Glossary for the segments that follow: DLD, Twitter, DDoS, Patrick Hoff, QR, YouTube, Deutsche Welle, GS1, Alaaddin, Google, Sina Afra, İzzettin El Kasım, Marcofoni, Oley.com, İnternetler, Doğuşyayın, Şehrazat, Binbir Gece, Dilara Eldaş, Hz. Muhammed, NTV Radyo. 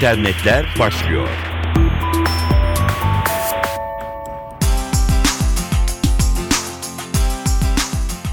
İnternetler başlıyor.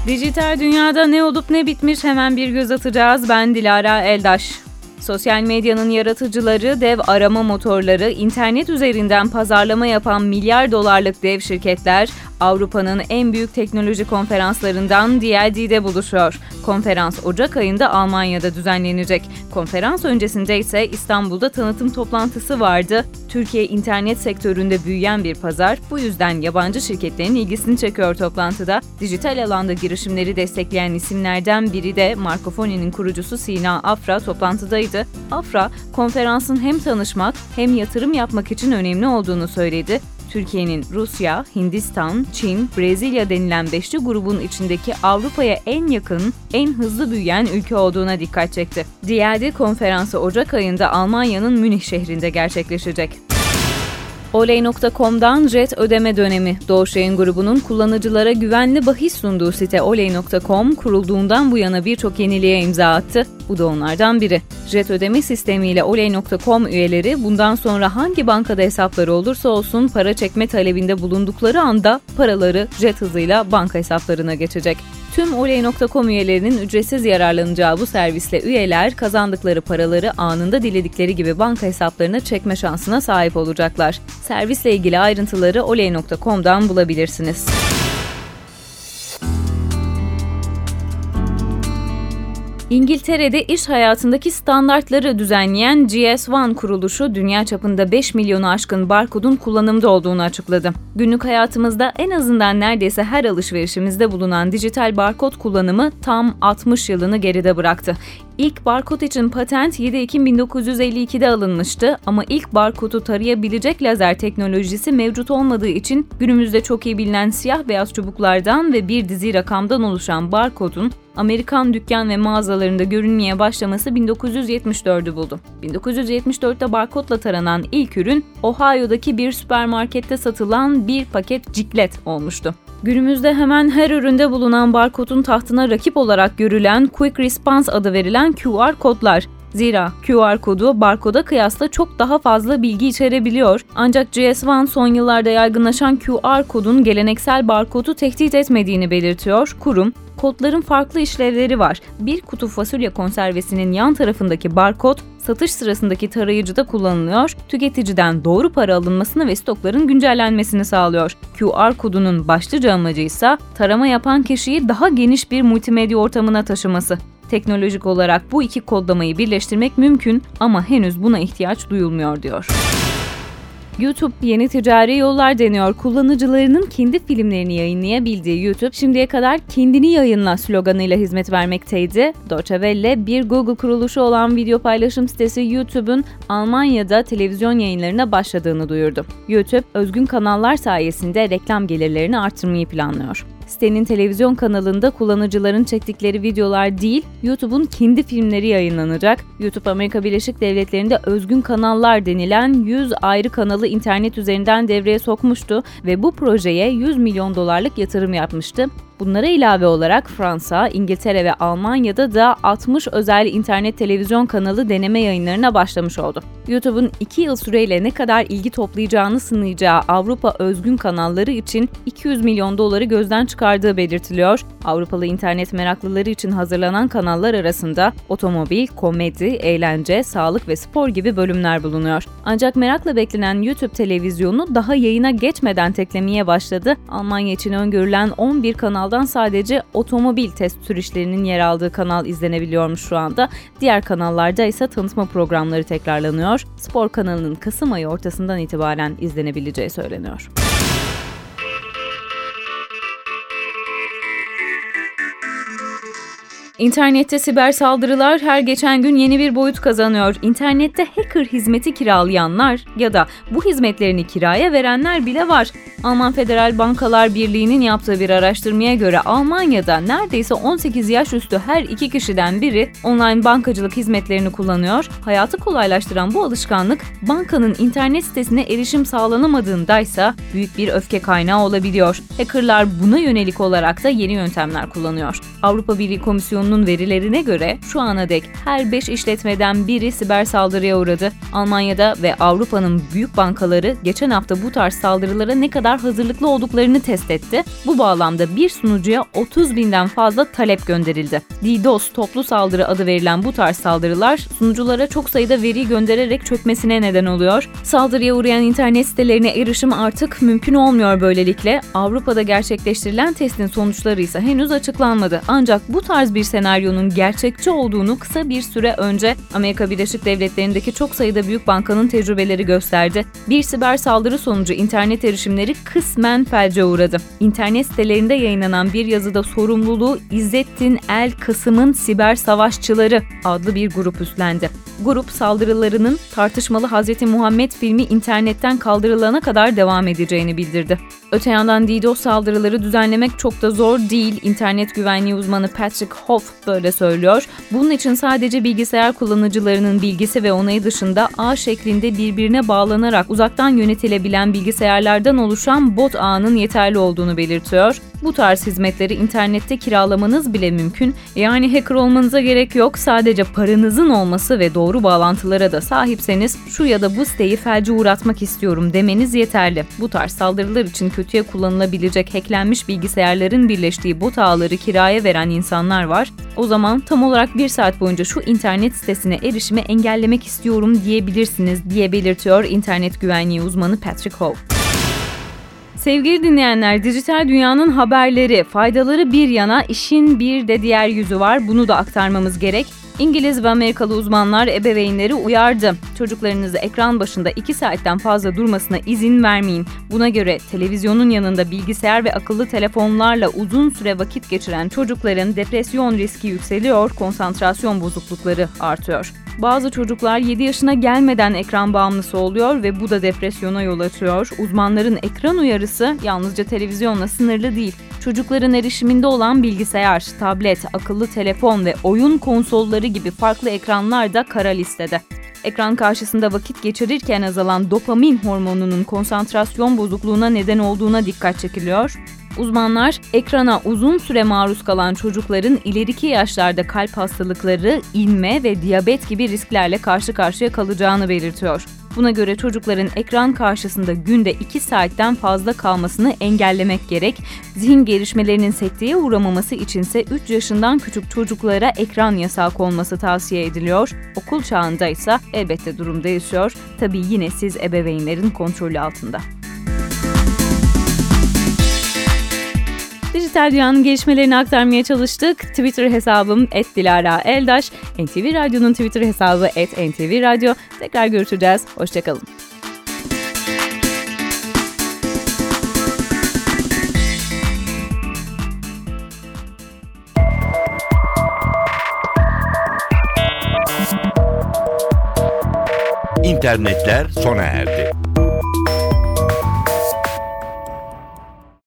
Dijital dünyada ne olup ne bitmiş hemen bir göz atacağız. Ben Dilara Eldaş. Sosyal medyanın yaratıcıları, dev arama motorları, internet üzerinden pazarlama yapan milyar dolarlık dev şirketler Avrupa'nın en büyük teknoloji konferanslarından DLD'de buluşuyor. Konferans Ocak ayında Almanya'da düzenlenecek. Konferans öncesinde ise İstanbul'da tanıtım toplantısı vardı. Türkiye internet sektöründe büyüyen bir pazar, bu yüzden yabancı şirketlerin ilgisini çekiyor toplantıda. Dijital alanda girişimleri destekleyen isimlerden biri de Marcofoni'nin kurucusu Sina Afra toplantıdaydı. Afra, konferansın hem tanışmak hem yatırım yapmak için önemli olduğunu söyledi. Türkiye'nin Rusya, Hindistan, Çin, Brezilya denilen beşli grubun içindeki Avrupa'ya en yakın, en hızlı büyüyen ülke olduğuna dikkat çekti. DLD konferansı Ocak ayında Almanya'nın Münih şehrinde gerçekleşecek. Oley.com'dan jet ödeme dönemi. Doğuşyayın grubunun kullanıcılara güvenli bahis sunduğu site Oley.com kurulduğundan bu yana birçok yeniliğe imza attı. Bu da onlardan biri. Jet ödeme sistemiyle Oley.com üyeleri bundan sonra hangi bankada hesapları olursa olsun para çekme talebinde bulundukları anda paraları jet hızıyla banka hesaplarına geçecek. Tüm Oley.com üyelerinin ücretsiz yararlanacağı bu servisle üyeler kazandıkları paraları anında diledikleri gibi banka hesaplarına çekme şansına sahip olacaklar. Servisle ilgili ayrıntıları Oley.com'dan bulabilirsiniz. İngiltere'de iş hayatındaki standartları düzenleyen GS1 kuruluşu dünya çapında 5 milyonu aşkın barkodun kullanımda olduğunu açıkladı. Günlük hayatımızda en azından neredeyse her alışverişimizde bulunan dijital barkod kullanımı tam 60 yılını geride bıraktı. İlk barkod için patent 7 Ekim 1952'de alınmıştı ama ilk barkodu tarayabilecek lazer teknolojisi mevcut olmadığı için günümüzde çok iyi bilinen siyah beyaz çubuklardan ve bir dizi rakamdan oluşan barkodun Amerikan dükkan ve mağazalarında görünmeye başlaması 1974'ü buldu. 1974'te barkodla taranan ilk ürün Ohio'daki bir süpermarkette satılan bir paket ciklet olmuştu. Günümüzde hemen her üründe bulunan barkodun tahtına rakip olarak görülen Quick Response adı verilen QR kodlar. Zira QR kodu barkoda kıyasla çok daha fazla bilgi içerebiliyor. Ancak GS1 son yıllarda yaygınlaşan QR kodun geleneksel barkodu tehdit etmediğini belirtiyor kurum. Kodların farklı işlevleri var. Bir kutu fasulye konservesinin yan tarafındaki barkod, satış sırasındaki tarayıcıda kullanılıyor, tüketiciden doğru para alınmasını ve stokların güncellenmesini sağlıyor. QR kodunun başlıca amacı ise tarama yapan kişiyi daha geniş bir multimedya ortamına taşıması. Teknolojik olarak bu iki kodlamayı birleştirmek mümkün ama henüz buna ihtiyaç duyulmuyor diyor. YouTube yeni ticari yollar deniyor. Kullanıcılarının kendi filmlerini yayınlayabildiği YouTube, şimdiye kadar kendini yayınla sloganıyla hizmet vermekteydi. Deutsche Welle, bir Google kuruluşu olan video paylaşım sitesi YouTube'un Almanya'da televizyon yayınlarına başladığını duyurdu. YouTube, özgün kanallar sayesinde reklam gelirlerini artırmayı planlıyor. Sitenin televizyon kanalında kullanıcıların çektikleri videolar değil, YouTube'un kendi filmleri yayınlanacak. YouTube, Amerika Birleşik Devletleri'nde özgün kanallar denilen 100 ayrı kanalı internet üzerinden devreye sokmuştu ve bu projeye 100 milyon dolarlık yatırım yapmıştı. Bunlara ilave olarak Fransa, İngiltere ve Almanya'da da 60 özel internet televizyon kanalı deneme yayınlarına başlamış oldu. YouTube'un 2 yıl süreyle ne kadar ilgi toplayacağını sınayacağı Avrupa özgün kanalları için 200 milyon doları gözden çıkardığı belirtiliyor. Avrupalı internet meraklıları için hazırlanan kanallar arasında otomobil, komedi, eğlence, sağlık ve spor gibi bölümler bulunuyor. Ancak merakla beklenen YouTube televizyonu daha yayına geçmeden teklemeye başladı. Almanya için öngörülen 11 kanal sadece otomobil test sürüşlerinin yer aldığı kanal izlenebiliyormuş şu anda. Diğer kanallarda ise tanıtma programları tekrarlanıyor. Spor kanalının Kasım ayı ortasından itibaren izlenebileceği söyleniyor. İnternette siber saldırılar her geçen gün yeni bir boyut kazanıyor. İnternette hacker hizmeti kiralayanlar ya da bu hizmetlerini kiraya verenler bile var. Alman Federal Bankalar Birliği'nin yaptığı bir araştırmaya göre Almanya'da neredeyse 18 yaş üstü her 2 kişiden biri online bankacılık hizmetlerini kullanıyor. Hayatı kolaylaştıran bu alışkanlık bankanın internet sitesine erişim sağlanamadığındaysa büyük bir öfke kaynağı olabiliyor. Hackerlar buna yönelik olarak da yeni yöntemler kullanıyor. Avrupa Birliği Komisyonu platformunun verilerine göre şu ana dek her 5 işletmeden biri siber saldırıya uğradı. Almanya'da ve Avrupa'nın büyük bankaları geçen hafta bu tarz saldırılara ne kadar hazırlıklı olduklarını test etti. Bu bağlamda bir sunucuya 30.000'den fazla talep gönderildi. DDoS toplu saldırı adı verilen bu tarz saldırılar sunuculara çok sayıda veriyi göndererek çökmesine neden oluyor. Saldırıya uğrayan internet sitelerine erişim artık mümkün olmuyor böylelikle. Avrupa'da gerçekleştirilen testin sonuçları ise henüz açıklanmadı. Ancak bu tarz bir senaryonun gerçekçi olduğunu kısa bir süre önce Amerika Birleşik Devletleri'ndeki çok sayıda büyük bankanın tecrübeleri gösterdi. Bir siber saldırı sonucu internet erişimleri kısmen felce uğradı. İnternet sitelerinde yayınlanan bir yazıda sorumluluğu İzzettin El Kasım'ın Siber Savaşçıları adlı bir grup üstlendi. Grup saldırılarının tartışmalı Hz. Muhammed filmi internetten kaldırılana kadar devam edeceğini bildirdi. Öte yandan DDoS saldırıları düzenlemek çok da zor değil. İnternet güvenliği uzmanı Patrick Hoff böyle söylüyor. Bunun için sadece bilgisayar kullanıcılarının bilgisi ve onayı dışında ağ şeklinde birbirine bağlanarak uzaktan yönetilebilen bilgisayarlardan oluşan bot ağının yeterli olduğunu belirtiyor. Bu tarz hizmetleri internette kiralamanız bile mümkün. Yani hacker olmanıza gerek yok. Sadece paranızın olması ve doğru bağlantılara da sahipseniz şu ya da bu siteyi felce uğratmak istiyorum demeniz yeterli. Bu tarz saldırılar için kötüye kullanılabilecek hacklenmiş bilgisayarların birleştiği bot ağları kiraya veren insanlar var. O zaman tam olarak bir saat boyunca şu internet sitesine erişimi engellemek istiyorum diyebilirsiniz diye belirtiyor internet güvenliği uzmanı Patrick Hoff. Sevgili dinleyenler, dijital dünyanın haberleri, faydaları bir yana işin bir de diğer yüzü var. Bunu da aktarmamız gerek. İngiliz ve Amerikalı uzmanlar ebeveynleri uyardı. Çocuklarınızı ekran başında 2 saatten fazla durmasına izin vermeyin. Buna göre televizyonun yanında bilgisayar ve akıllı telefonlarla uzun süre vakit geçiren çocukların depresyon riski yükseliyor, konsantrasyon bozuklukları artıyor. Bazı çocuklar 7 yaşına gelmeden ekran bağımlısı oluyor ve bu da depresyona yol açıyor. Uzmanların ekran uyarısı yalnızca televizyonla sınırlı değil. Çocukların erişiminde olan bilgisayar, tablet, akıllı telefon ve oyun konsolları gibi farklı ekranlar da kara listede. Ekran karşısında vakit geçirirken azalan dopamin hormonunun konsantrasyon bozukluğuna neden olduğuna dikkat çekiliyor. Uzmanlar, ekrana uzun süre maruz kalan çocukların ileriki yaşlarda kalp hastalıkları, inme ve diyabet gibi risklerle karşı karşıya kalacağını belirtiyor. Buna göre çocukların ekran karşısında günde 2 saatten fazla kalmasını engellemek gerek. Zihin gelişmelerinin sekteye uğramaması içinse 3 yaşından küçük çocuklara ekran yasağı konması tavsiye ediliyor. Okul çağında ise elbette durum değişiyor. Tabii yine siz ebeveynlerin kontrolü altında. Dijital dünyanın gelişmelerini aktarmaya çalıştık. Twitter hesabım @DilaraEldaş, NTV Radyo'nun Twitter hesabı @NTV Radyo. Tekrar görüşeceğiz. Hoşçakalın. İnternetler sona erdi.